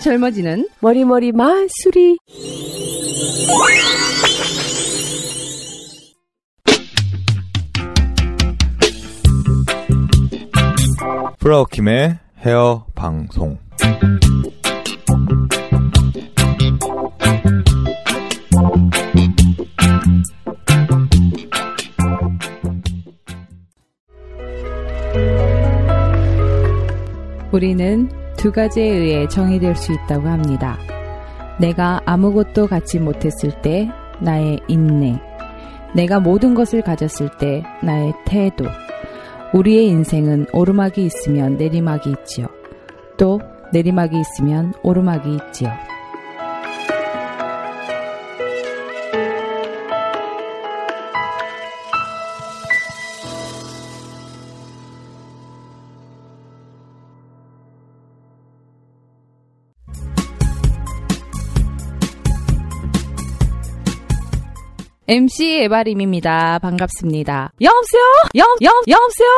젊어지는 머리머리 마수리. 플라워킴의 헤어 방송. 우리는 두 가지에 의해 정의될 수 있다고 합니다. 내가 아무것도 갖지 못했을 때 나의 인내, 내가 모든 것을 가졌을 때 나의 태도. 우리의 인생은 오르막이 있으면 내리막이 있지요. 또 내리막이 있으면 오르막이 있지요. MC 에바림입니다. 반갑습니다. 여보세요? 여보세요?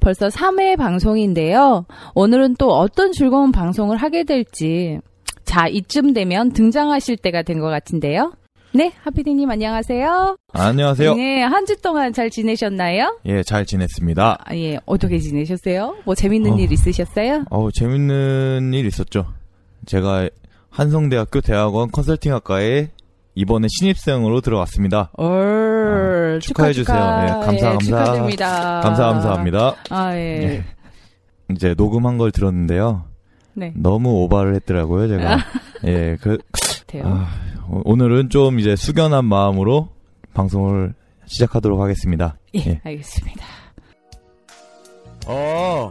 벌써 3회 방송인데요. 오늘은 또 어떤 즐거운 방송을 하게 될지. 자, 이쯤 되면 등장하실 때가 된 것 같은데요. 네, 하피디님 안녕하세요. 안녕하세요. 네, 한 주 동안 잘 지내셨나요? 예, 잘 지냈습니다. 아, 예, 어떻게 지내셨어요? 뭐 재밌는 일 있으셨어요? 재밌는 일 있었죠. 제가 한성대학교 대학원 컨설팅학과에 이번에 신입생으로 들어왔습니다. 축하해주세요. 축하. 예, 감사합니다. 예, 축하드립니다. 감사합니다. 아, 예. 예. 이제 녹음한 걸 들었는데요. 네. 너무 오바를 했더라고요, 제가. 예, 오늘은 좀 이제 숙연한 마음으로 방송을 시작하도록 하겠습니다. 예, 예. 알겠습니다. 아,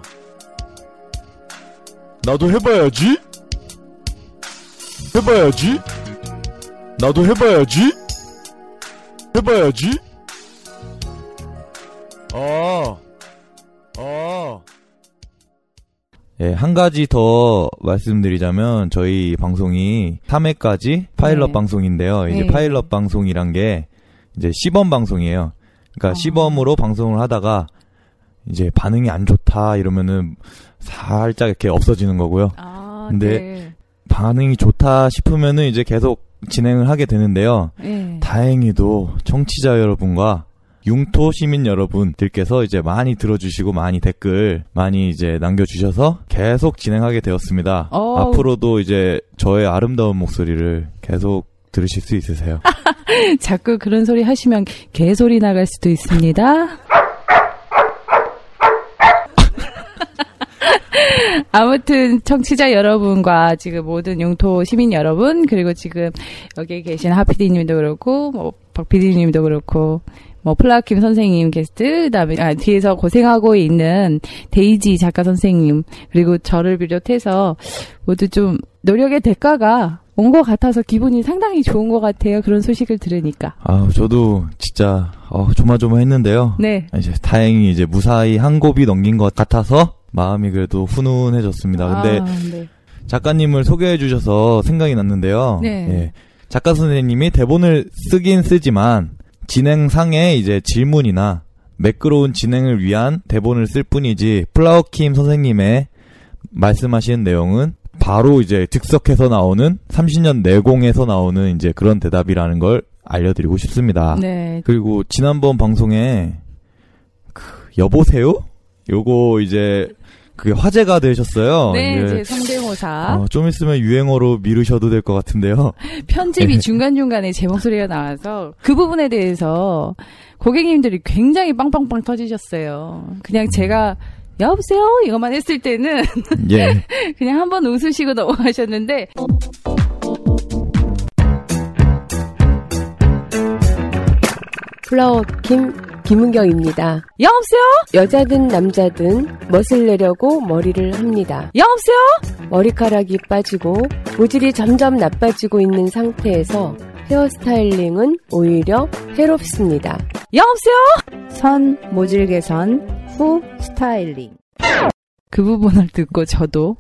나도 해봐야지. 나도 해봐야지. 예, 한 가지 더 말씀드리자면 저희 방송이 3회까지 파일럿 방송인데요. 이제 파일럿 방송이란 게 이제 시범 방송이에요. 그러니까 시범으로 방송을 하다가 이제 반응이 안 좋다 이러면은 살짝 이렇게 없어지는 거고요. 아, 근데 네. 반응이 좋다 싶으면은 이제 계속 진행을 하게 되는데요. 예. 다행히도 청취자 여러분과 융토 시민 여러분들께서 이제 많이 들어주시고 많이 댓글 많이 이제 남겨주셔서 계속 진행하게 되었습니다. 앞으로도 이제 저의 아름다운 목소리를 계속 들으실 수 있으세요. 자꾸 그런 소리 하시면 개소리 나갈 수도 있습니다. 아무튼 청취자 여러분과 지금 모든 용토 시민 여러분, 그리고 지금 여기 계신 하피디님도 그렇고 뭐 박피디님도 그렇고 뭐 플라워킴 선생님 게스트, 그다음에 뒤에서 고생하고 있는 데이지 작가 선생님, 그리고 저를 비롯해서 모두 좀 노력의 대가가 온 것 같아서 기분이 상당히 좋은 것 같아요. 그런 소식을 들으니까. 아, 저도 진짜 조마조마했는데요. 네. 이제 다행히 이제 무사히 한 곱이 넘긴 것 같아서 마음이 그래도 훈훈해졌습니다. 근데 네. 작가님을 소개해 주셔서 생각이 났는데요. 네. 예, 작가 선생님이 대본을 쓰긴 쓰지만 진행상에 이제 질문이나 매끄러운 진행을 위한 대본을 쓸 뿐이지 플라워킴 선생님의 말씀하시는 내용은 바로 이제 즉석에서 나오는 30년 내공에서 나오는 이제 그런 대답이라는 걸 알려드리고 싶습니다. 네. 그리고 지난번 방송에 그 여보세요? 요거 이제 그게 화제가 되셨어요. 네, 이제 성대모사. 좀 있으면 유행어로 미루셔도 될 것 같은데요. 편집이 중간중간에 제 목소리가 나와서 그 부분에 대해서 고객님들이 굉장히 빵빵빵 터지셨어요. 그냥 제가 여보세요? 이것만 했을 때는 예. 그냥 한번 웃으시고 넘어가셨는데 플라워킴 김은경입니다. 여보세요? 여자든 남자든 멋을 내려고 머리를 합니다. 여보세요? 머리카락이 빠지고 모질이 점점 나빠지고 있는 상태에서 헤어스타일링은 오히려 해롭습니다. 여보세요? 선 모질 개선 후 스타일링. 그 부분을 듣고 저도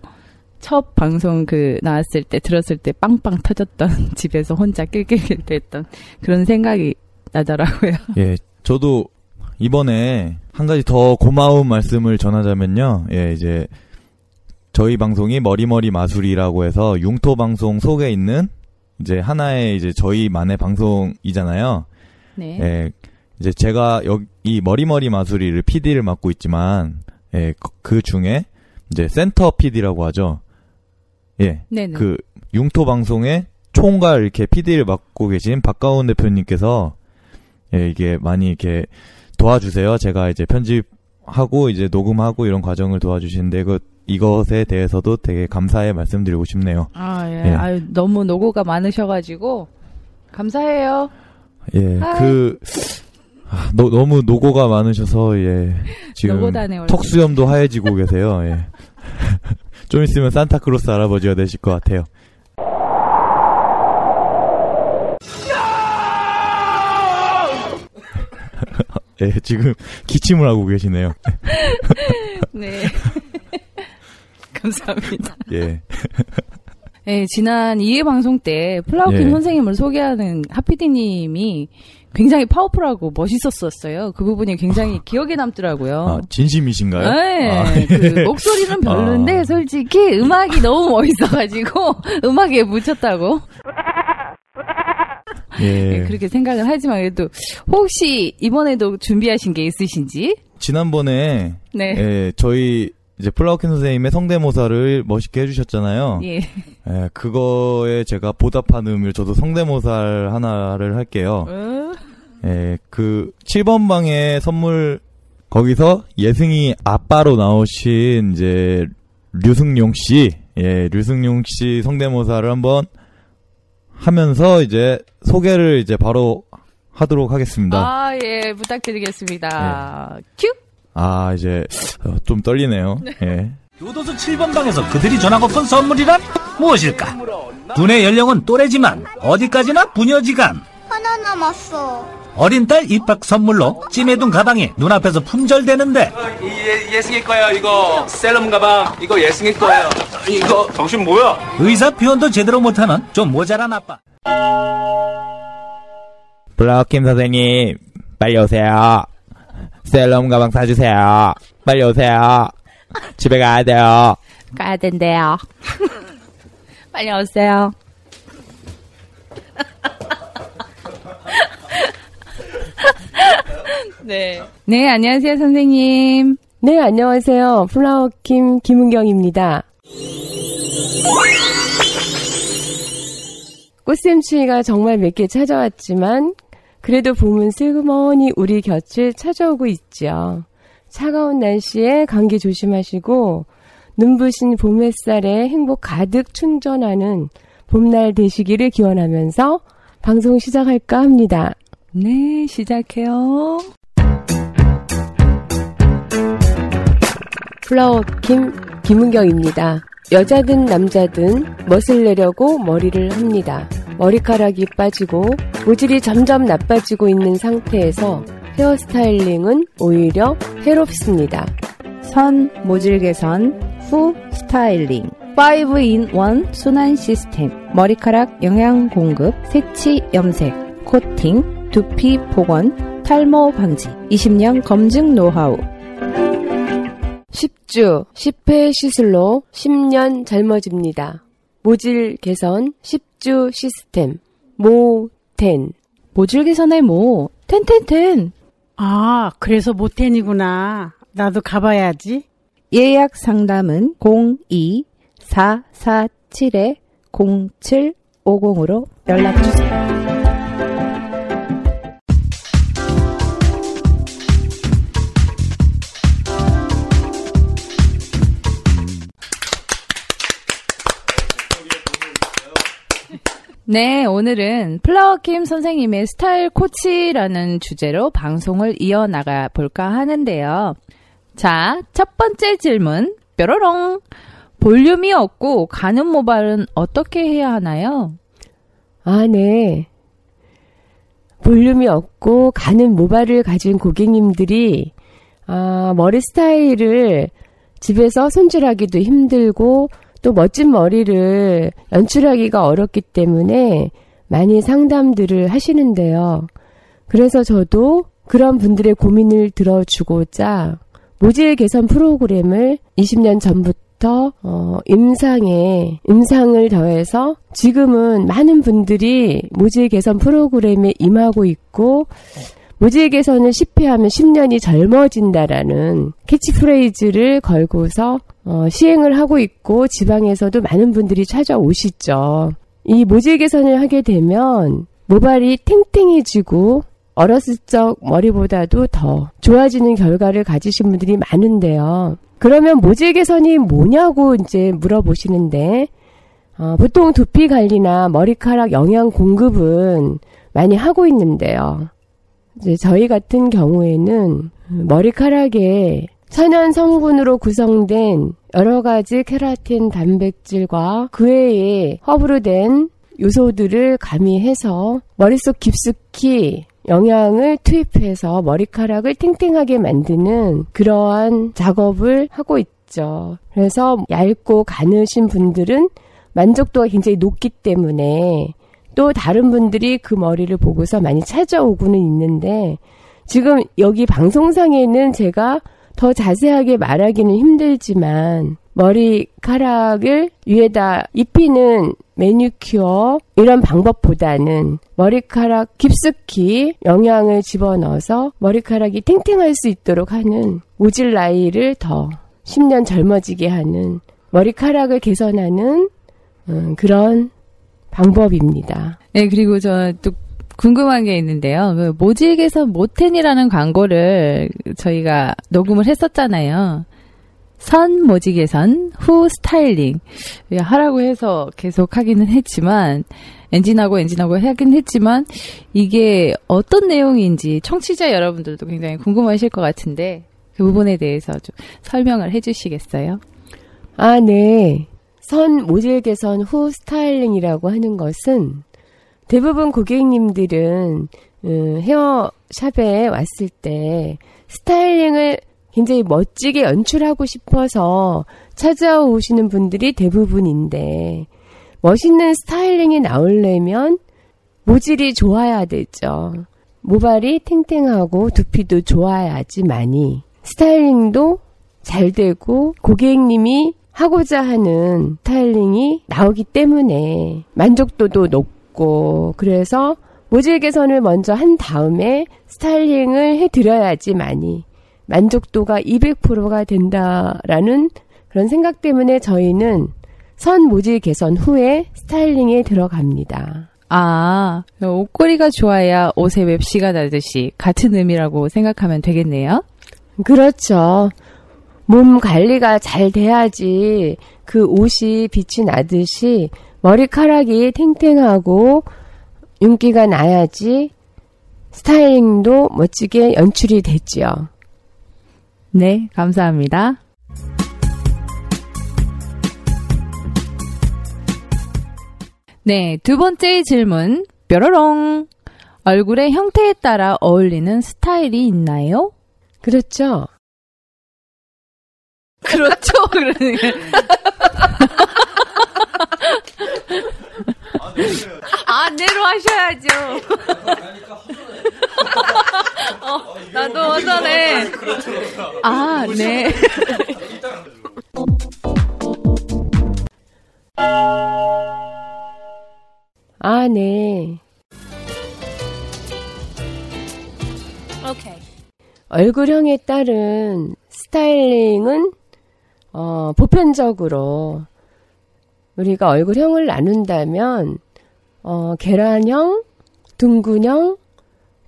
첫 방송 그 나왔을 때 들었을 때 빵빵 터졌던 집에서 혼자 낄낄낄 대했던 그런 생각이 나더라고요. 예, 저도 이번에 한 가지 더 고마운 말씀을 전하자면요. 예, 이제 저희 방송이 머리머리 마술이라고 해서 융토 방송 속에 있는 이제 하나의 이제 저희만의 방송이잖아요. 네. 예, 이제 제가 여기 머리머리 마술이를 PD를 맡고 있지만, 예, 그 중에 이제 센터 PD라고 하죠. 예, 네네. 그 융토 방송의 총괄 이렇게 PD를 맡고 계신 박가훈 대표님께서 예, 이게 많이 이렇게 도와주세요. 제가 이제 편집하고 이제 녹음하고 이런 과정을 도와주시는데 이것에 대해서도 되게 감사의 말씀드리고 싶네요. 아, 예. 예. 아유, 너무 노고가 많으셔가지고 감사해요. 예, 하이. 너무 노고가 많으셔서 예 지금 턱 수염도 하얘지고 계세요. 예. 좀 있으면 산타크로스 할아버지가 되실 것 같아요. 예, 지금 기침을 하고 계시네요. 네. 감사합니다. 예. 네, 지난 2회 방송 때 플라워킴 예. 선생님을 소개하는 하피디님이 굉장히 파워풀하고 멋있었어요. 그 부분이 굉장히 기억에 남더라고요. 아, 진심이신가요? 네. 아, 예. 그 목소리는 별론데 아. 솔직히 음악이 너무 멋있어가지고 음악에 묻혔다고. 예. 네, 그렇게 생각을 하지만 그래도 혹시 이번에도 준비하신 게 있으신지? 지난번에 네. 예, 저희 이제 플라워킴 선생님의 성대모사를 멋있게 해주셨잖아요. 예. 예, 그거에 제가 보답하는 의미로 저도 성대모사 하나를 할게요. 예, 그 7번 방의 선물 거기서 예승이 아빠로 나오신 이제 류승룡 씨, 예, 류승룡 씨 성대모사를 한번 하면서 이제 소개를 이제 바로 하도록 하겠습니다. 아, 예, 부탁드리겠습니다. 예. 큐! 아, 이제 좀 떨리네요. 네. 예. 교도소 7번 방에서 그들이 전하고픈 선물이란 무엇일까? 분의 연령은 또래지만 어디까지나 부녀지감. 하나 남았어. 어린 딸 입학 선물로 찜해둔 가방이 눈앞에서 품절되는데. 예승이 거야 이거. 셀럽 가방 이거 예승이 거야. 이거 당신 뭐야? 의사 표현도 제대로 못하는 좀 모자란 아빠. 플라워킴 선생님 빨리 오세요. 셀럽 가방 사주세요. 빨리 오세요. 집에 가야 돼요. 가야 된대요. 빨리 오세요. 네. 네, 안녕하세요, 선생님. 네, 안녕하세요. 플라워킴 김은경입니다. 꽃샘추위가 정말 몇 개 찾아왔지만 그래도 봄은 슬그머니 우리 곁을 찾아오고 있지요. 차가운 날씨에 감기 조심하시고 눈부신 봄 햇살에 행복 가득 충전하는 봄날 되시기를 기원하면서 방송 시작할까 합니다. 네, 시작해요. 플라워킴 김은경입니다. 여자든 남자든 멋을 내려고 머리를 합니다. 머리카락이 빠지고 모질이 점점 나빠지고 있는 상태에서 헤어스타일링은 오히려 해롭습니다. 선 모질 개선 후 스타일링 5-in-1 순환 시스템 머리카락 영양 공급 색치 염색 코팅 두피 복원 탈모 방지 20년 검증 노하우 10주 10회 시술로 10년 젊어집니다. 모질 개선 10주 시스템 모텐 모질기선의 모, 텐텐텐. 아, 그래서 모텐이구나. 나도 가봐야지. 예약 상담은 02-447-0750으로 연락주세요. 네, 오늘은 플라워킴 선생님의 스타일 코치라는 주제로 방송을 이어나가 볼까 하는데요. 자, 첫 번째 질문, 뾰로롱. 볼륨이 없고 가는 모발은 어떻게 해야 하나요? 아, 네. 볼륨이 없고 가는 모발을 가진 고객님들이 머리 스타일을 집에서 손질하기도 힘들고 또 멋진 머리를 연출하기가 어렵기 때문에 많이 상담들을 하시는데요. 그래서 저도 그런 분들의 고민을 들어주고자 모질 개선 프로그램을 20년 전부터 임상을 더해서 지금은 많은 분들이 모질 개선 프로그램에 임하고 있고 모질 개선을 10회하면 10년이 젊어진다라는 캐치프레이즈를 걸고서 시행을 하고 있고 지방에서도 많은 분들이 찾아오시죠. 이 모질 개선을 하게 되면 모발이 탱탱해지고 어렸을 적 머리보다도 더 좋아지는 결과를 가지신 분들이 많은데요. 그러면 모질 개선이 뭐냐고 이제 물어보시는데 보통 두피 관리나 머리카락 영양 공급은 많이 하고 있는데요. 이제 저희 같은 경우에는 머리카락에 천연 성분으로 구성된 여러 가지 케라틴 단백질과 그 외에 허브로 된 요소들을 가미해서 머릿속 깊숙이 영양을 투입해서 머리카락을 탱탱하게 만드는 그러한 작업을 하고 있죠. 그래서 얇고 가느신 분들은 만족도가 굉장히 높기 때문에 또 다른 분들이 그 머리를 보고서 많이 찾아오고는 있는데 지금 여기 방송상에는 제가 더 자세하게 말하기는 힘들지만 머리카락을 위에다 입히는 매니큐어 이런 방법보다는 머리카락 깊숙이 영양을 집어넣어서 머리카락이 탱탱할 수 있도록 하는 모질 나이를 더 10년 젊어지게 하는 머리카락을 개선하는 그런 방법입니다. 네, 그리고 저 또 궁금한 게 있는데요. 그 모질 개선 모텐이라는 광고를 저희가 녹음을 했었잖아요. 선 모질 개선 후 스타일링 하라고 해서 계속 하기는 했지만 엔진하고 하긴 했지만 이게 어떤 내용인지 청취자 여러분들도 굉장히 궁금하실 것 같은데 그 부분에 대해서 좀 설명을 해주시겠어요? 아, 네. 선 모질 개선 후 스타일링이라고 하는 것은 대부분 고객님들은 헤어샵에 왔을 때 스타일링을 굉장히 멋지게 연출하고 싶어서 찾아오시는 분들이 대부분인데 멋있는 스타일링이 나오려면 모질이 좋아야 되죠. 모발이 탱탱하고 두피도 좋아야지만이 스타일링도 잘 되고 고객님이 하고자 하는 스타일링이 나오기 때문에 만족도도 높고 그래서 모질 개선을 먼저 한 다음에 스타일링을 해드려야지만이 만족도가 200%가 된다라는 그런 생각 때문에 저희는 선 모질 개선 후에 스타일링에 들어갑니다. 아, 옷걸이가 좋아야 옷에 웹시가 나듯이 같은 의미라고 생각하면 되겠네요? 그렇죠. 몸 관리가 잘 돼야지 그 옷이 빛이 나듯이 머리카락이 탱탱하고 윤기가 나야지 스타일링도 멋지게 연출이 되지요. 네, 감사합니다. 네, 두 번째 질문, 뾰로롱. 얼굴의 형태에 따라 어울리는 스타일이 있나요? 그렇죠. 그렇죠. 그러니까. 아, 내로 하셔야죠. 나도 허전해. 아, 네. 아, 네. 오케이. 얼굴형에 따른 스타일링은 보편적으로 우리가 얼굴형을 나눈다면 계란형, 둥근형,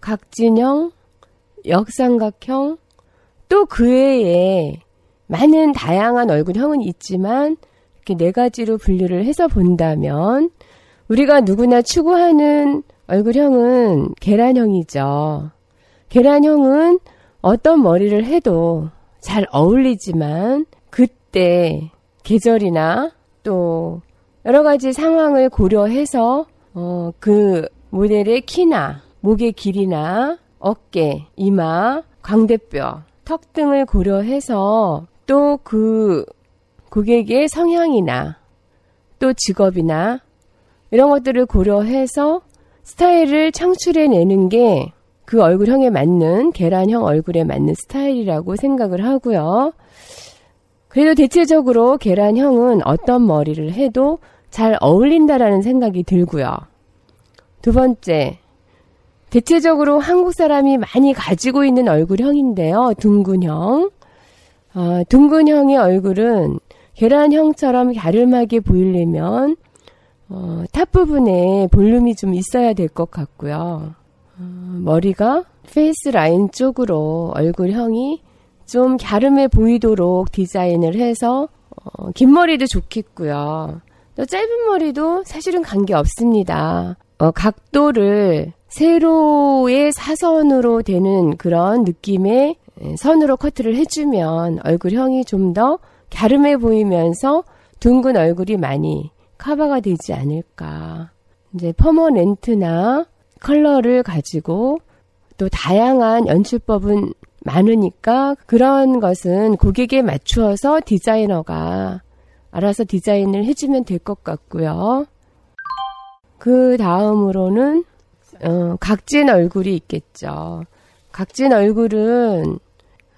각진형, 역삼각형, 또 그 외에 많은 다양한 얼굴형은 있지만 이렇게 네 가지로 분류를 해서 본다면 우리가 누구나 추구하는 얼굴형은 계란형이죠. 계란형은 어떤 머리를 해도 잘 어울리지만 그때 계절이나 또 여러 가지 상황을 고려해서 그 모델의 키나 목의 길이나 어깨, 이마, 광대뼈, 턱 등을 고려해서 또 그 고객의 성향이나 또 직업이나 이런 것들을 고려해서 스타일을 창출해내는 게 그 얼굴형에 맞는 계란형 얼굴에 맞는 스타일이라고 생각을 하고요. 그래도 대체적으로 계란형은 어떤 머리를 해도 잘 어울린다라는 생각이 들고요. 두 번째, 대체적으로 한국 사람이 많이 가지고 있는 얼굴형인데요. 둥근형. 둥근형의 얼굴은 계란형처럼 갸름하게 보이려면 탑 부분에 볼륨이 좀 있어야 될 것 같고요. 머리가 페이스 라인 쪽으로 얼굴형이 좀 갸름해 보이도록 디자인을 해서 긴 머리도 좋겠고요. 또 짧은 머리도 사실은 관계없습니다. 각도를 세로의 사선으로 되는 그런 느낌의 선으로 커트를 해주면 얼굴형이 좀 더 갸름해 보이면서 둥근 얼굴이 많이 커버가 되지 않을까. 이제 퍼머렌트나 컬러를 가지고 또 다양한 연출법은 많으니까 그런 것은 고객에 맞추어서 디자이너가 알아서 디자인을 해주면 될 것 같고요. 그 다음으로는 각진 얼굴이 있겠죠. 각진 얼굴은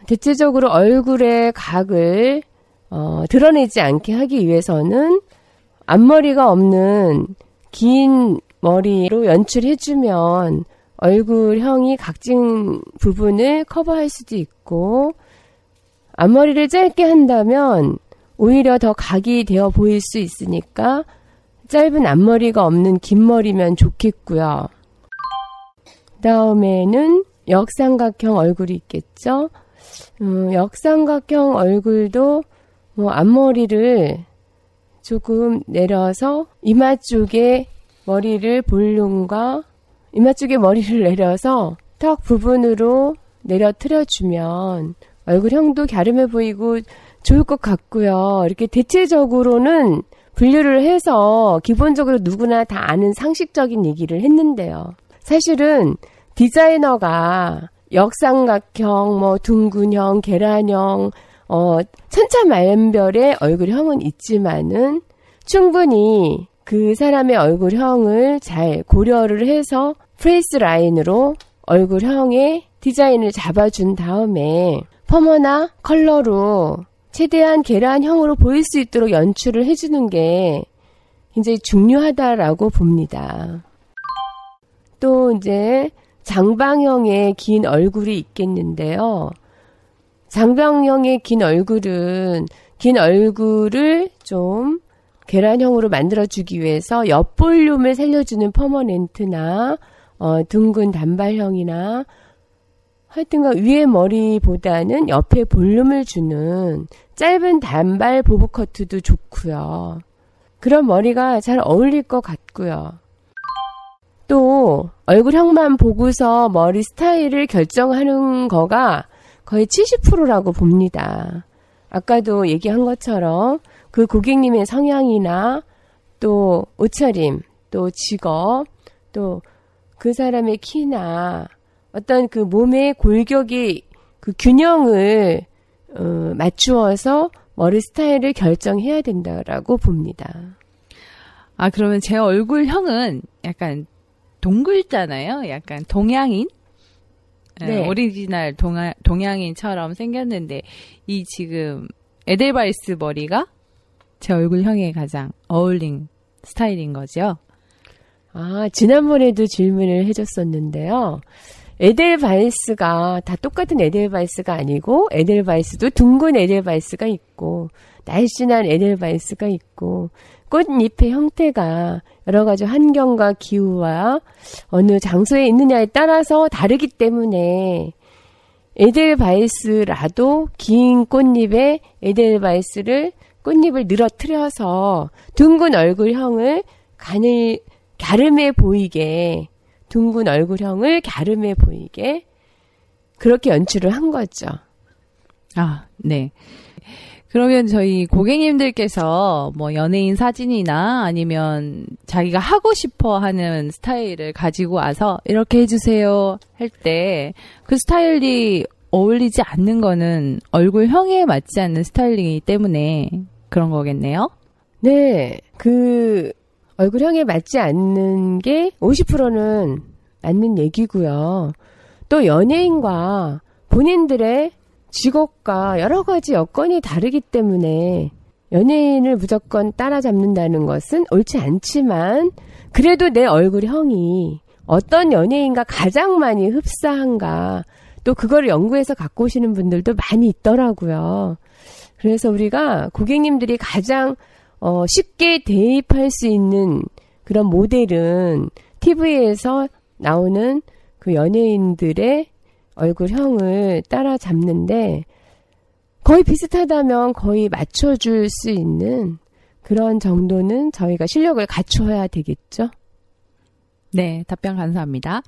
대체적으로 얼굴의 각을 드러내지 않게 하기 위해서는 앞머리가 없는 긴 머리로 연출해주면 얼굴형이 각진 부분을 커버할 수도 있고 앞머리를 짧게 한다면 오히려 더 각이 되어 보일 수 있으니까 짧은 앞머리가 없는 긴 머리면 좋겠고요. 그 다음에는 역삼각형 얼굴이 있겠죠. 역삼각형 얼굴도 앞머리를 조금 내려서 이마 쪽에 머리를 볼륨과 이마 쪽에 머리를 내려서 턱 부분으로 내려 틀어주면 얼굴형도 갸름해 보이고 좋을 것 같고요. 이렇게 대체적으로는 분류를 해서 기본적으로 누구나 다 아는 상식적인 얘기를 했는데요. 사실은 디자이너가 역삼각형, 둥근형, 계란형, 천차만별의 얼굴형은 있지만은 충분히 그 사람의 얼굴형을 잘 고려를 해서 프레스 라인으로 얼굴형의 디자인을 잡아준 다음에 퍼머나 컬러로 최대한 계란형으로 보일 수 있도록 연출을 해주는 게 굉장히 중요하다라고 봅니다. 또 이제 장방형의 긴 얼굴이 있겠는데요. 장방형의 긴 얼굴은 긴 얼굴을 좀 계란형으로 만들어주기 위해서 옆볼륨을 살려주는 퍼머렌트나 둥근 단발형이나 하여튼간 위에 머리보다는 옆에 볼륨을 주는 짧은 단발 보브 커트도 좋고요. 그런 머리가 잘 어울릴 것 같고요. 또 얼굴형만 보고서 머리 스타일을 결정하는 거가 거의 70%라고 봅니다. 아까도 얘기한 것처럼 그 고객님의 성향이나 또 옷차림, 또 직업, 또 그 사람의 키나 어떤 그 몸의 골격이 그 균형을 맞추어서 머리 스타일을 결정해야 된다라고 봅니다. 아, 그러면 제 얼굴형은 약간 동글잖아요. 약간 동양인? 네. 오리지널 동양인처럼 생겼는데 이 지금 에델바이스 머리가 제 얼굴형에 가장 어울린 스타일인 거죠? 아, 지난번에도 질문을 해줬었는데요. 에델바이스가 다 똑같은 에델바이스가 아니고 에델바이스도 둥근 에델바이스가 있고 날씬한 에델바이스가 있고 꽃잎의 형태가 여러 가지 환경과 기후와 어느 장소에 있느냐에 따라서 다르기 때문에 에델바이스라도 긴 꽃잎에 꽃잎을 늘어뜨려서 둥근 얼굴형을 갸름해 보이게 그렇게 연출을 한 거죠. 아, 네. 그러면 저희 고객님들께서 뭐 연예인 사진이나 아니면 자기가 하고 싶어 하는 스타일을 가지고 와서 이렇게 해주세요 할 때 그 스타일이 어울리지 않는 거는 얼굴형에 맞지 않는 스타일이기 때문에 그런 거겠네요? 네. 그 얼굴형에 맞지 않는 게 50%는 맞는 얘기고요. 또 연예인과 본인들의 직업과 여러 가지 여건이 다르기 때문에 연예인을 무조건 따라잡는다는 것은 옳지 않지만 그래도 내 얼굴형이 어떤 연예인과 가장 많이 흡사한가 또 그걸 연구해서 갖고 오시는 분들도 많이 있더라고요. 그래서 우리가 고객님들이 가장 쉽게 대입할 수 있는 그런 모델은 TV에서 나오는 그 연예인들의 얼굴형을 따라잡는데 거의 비슷하다면 거의 맞춰줄 수 있는 그런 정도는 저희가 실력을 갖춰야 되겠죠. 네, 답변 감사합니다.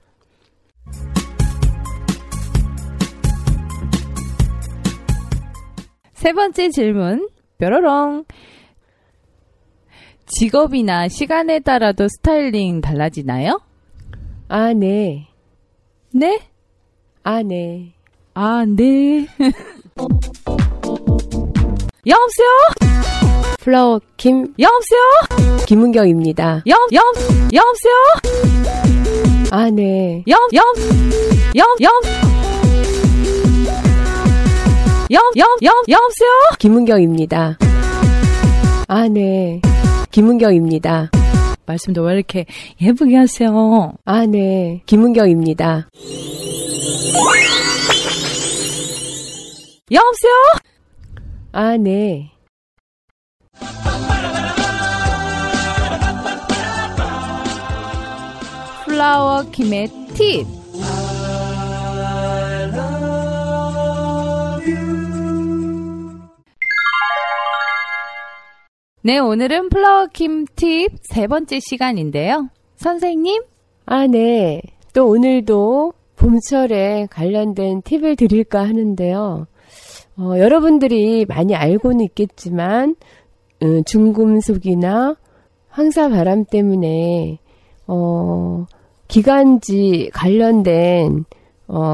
세 번째 질문, 뾰로롱. 직업이나 시간에 따라도 스타일링 달라지나요? 아, 네. 네? 아, 네. 아, 네. 여보세요? 플라워킴. 여보세요? 김은경입니다. 여보세요? 아, 네. 여보세요? 김은경입니다. 아, 네. 김은경입니다. 말씀도 왜 이렇게 예쁘게 하세요? 아, 네. 김은경입니다. 여보세요? 아, 네. 플라워킴의 팁. 네, 오늘은 플라워킴 팁 세 번째 시간인데요. 선생님? 아, 네. 또 오늘도 봄철에 관련된 팁을 드릴까 하는데요. 여러분들이 많이 알고는 있겠지만 중금속이나 황사바람 때문에 기관지 관련된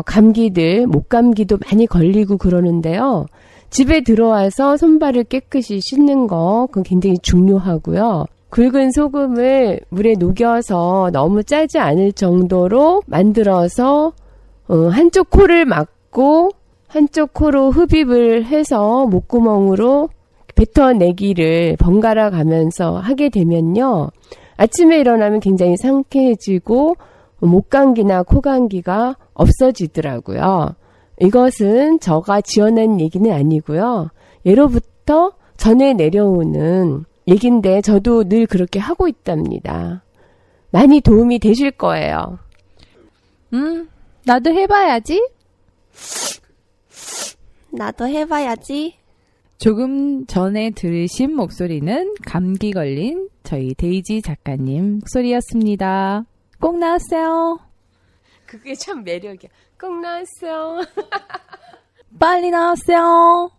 감기들, 목감기도 많이 걸리고 그러는데요. 집에 들어와서 손발을 깨끗이 씻는 거, 그건 굉장히 중요하고요. 굵은 소금을 물에 녹여서 너무 짜지 않을 정도로 만들어서 한쪽 코를 막고 한쪽 코로 흡입을 해서 목구멍으로 뱉어내기를 번갈아 가면서 하게 되면요. 아침에 일어나면 굉장히 상쾌해지고 목감기나 코감기가 없어지더라고요. 이것은 제가 지어낸 얘기는 아니고요. 예로부터 전해 내려오는 얘기인데 저도 늘 그렇게 하고 있답니다. 많이 도움이 되실 거예요. 나도 해봐야지. 나도 해봐야지. 조금 전에 들으신 목소리는 감기 걸린 저희 데이지 작가님 목소리였습니다. 꼭 나왔어요. 그게 참 매력이야. 꼭 나왔어요. 빨리 나왔어요.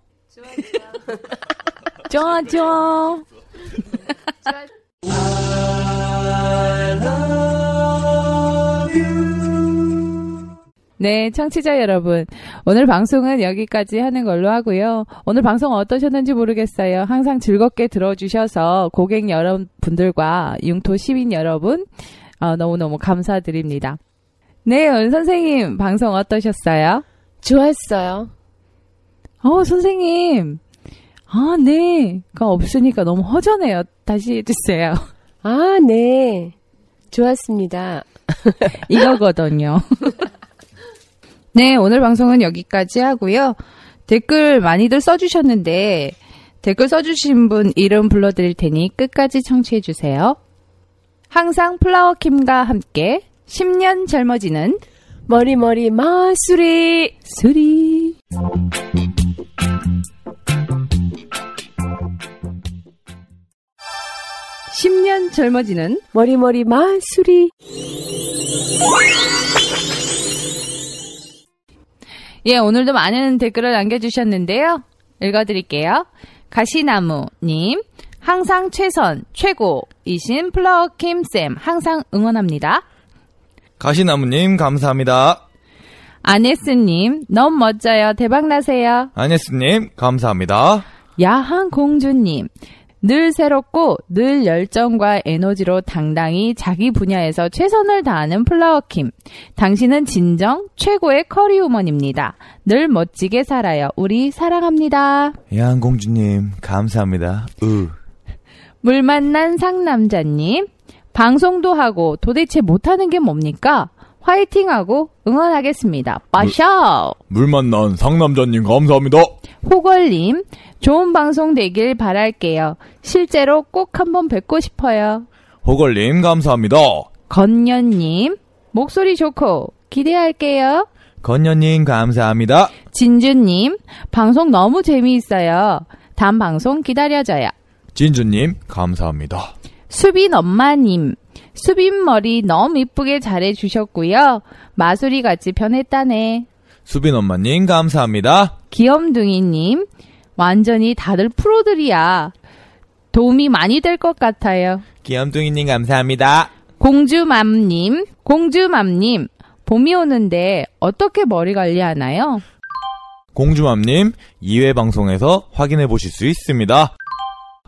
좋아, 좋아. 네, 청취자 여러분. 오늘 방송은 여기까지 하는 걸로 하고요. 오늘 방송 어떠셨는지 모르겠어요. 항상 즐겁게 들어주셔서 고객 여러분들과 융토 시민 여러분 너무너무 감사드립니다. 네, 오늘 선생님 방송 어떠셨어요? 좋았어요. 선생님. 아, 네가 없으니까 너무 허전해요. 다시 해주세요. 아, 네. 좋았습니다. 이거거든요. 네, 오늘 방송은 여기까지 하고요. 댓글 많이들 써주셨는데 댓글 써주신 분 이름 불러드릴 테니 끝까지 청취해주세요. 항상 플라워킴과 함께 10년 젊어지는 머리머리 마수리 수리. 젊어지는 머리머리 마수리. 예, 오늘도 많은 댓글을 남겨주셨는데요. 읽어드릴게요. 가시나무님, 항상 최선, 최고이신 플라워킴쌤 항상 응원합니다. 가시나무님 감사합니다. 아네스님, 너무 멋져요. 대박나세요. 아네스님 감사합니다. 야한공주님, 늘 새롭고 늘 열정과 에너지로 당당히 자기 분야에서 최선을 다하는 플라워킴. 당신은 진정 최고의 커리우먼입니다. 늘 멋지게 살아요. 우리 사랑합니다. 양공주님 감사합니다. 물 만난 상남자님, 방송도 하고 도대체 못하는 게 뭡니까? 화이팅하고 응원하겠습니다. 빠샤! 물 만난 상남자님 감사합니다. 호걸님, 좋은 방송 되길 바랄게요. 실제로 꼭 한번 뵙고 싶어요. 호걸님 감사합니다. 건년님, 목소리 좋고 기대할게요. 건년님 감사합니다. 진주님, 방송 너무 재미있어요. 다음 방송 기다려줘요. 진주님 감사합니다. 수빈엄마님, 수빈머리 너무 이쁘게 잘해주셨고요. 마술이같이 변했다네. 수빈엄마님 감사합니다. 귀염둥이님, 완전히 다들 프로들이야. 도움이 많이 될 것 같아요. 귀염둥이님 감사합니다. 공주맘님, 공주맘님, 봄이 오는데 어떻게 머리 관리하나요? 공주맘님, 2회 방송에서 확인해 보실 수 있습니다.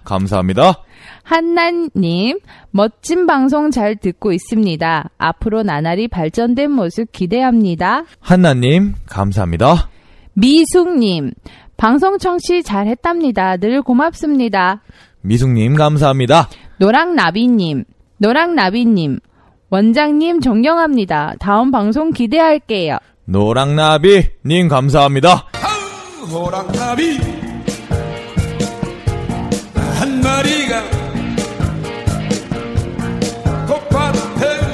감사합니다. 한나님, 멋진 방송 잘 듣고 있습니다. 앞으로 나날이 발전된 모습 기대합니다. 한나님 감사합니다. 미숙님, 방송 청취 잘했답니다. 늘 고맙습니다. 미숙님 감사합니다. 노랑나비님, 노랑나비님, 원장님 존경합니다. 다음 방송 기대할게요. 노랑나비님 감사합니다. 호랑나비 한 마리가 꽃밭에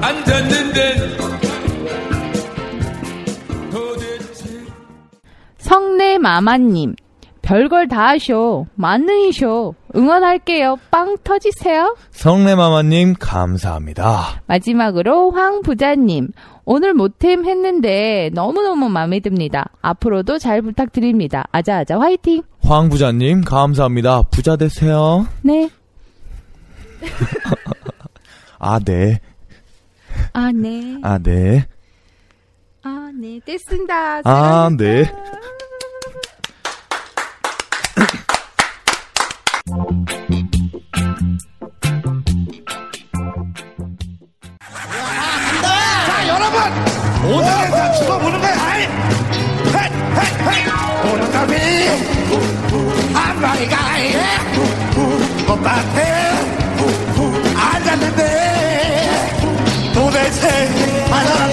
앉았는데 도대체. 성내마마님, 별걸 다 하쇼. 만능이쇼. 응원할게요. 빵 터지세요. 성내마마님 감사합니다. 마지막으로 황부자님, 오늘 모템 했는데 너무너무 마음에 듭니다. 앞으로도 잘 부탁드립니다. 아자아자 화이팅. 황부자님 감사합니다. 부자 되세요. 네. 아, 네. 아, 네. 아, 네. 아, 네. 됐습니다. 사랑합니다. 아, 네. 자, 여러분, 오늘은 다 죽어보는 거야. 호랑나비 한 마리가 꽃밭에 앉았는데 도대체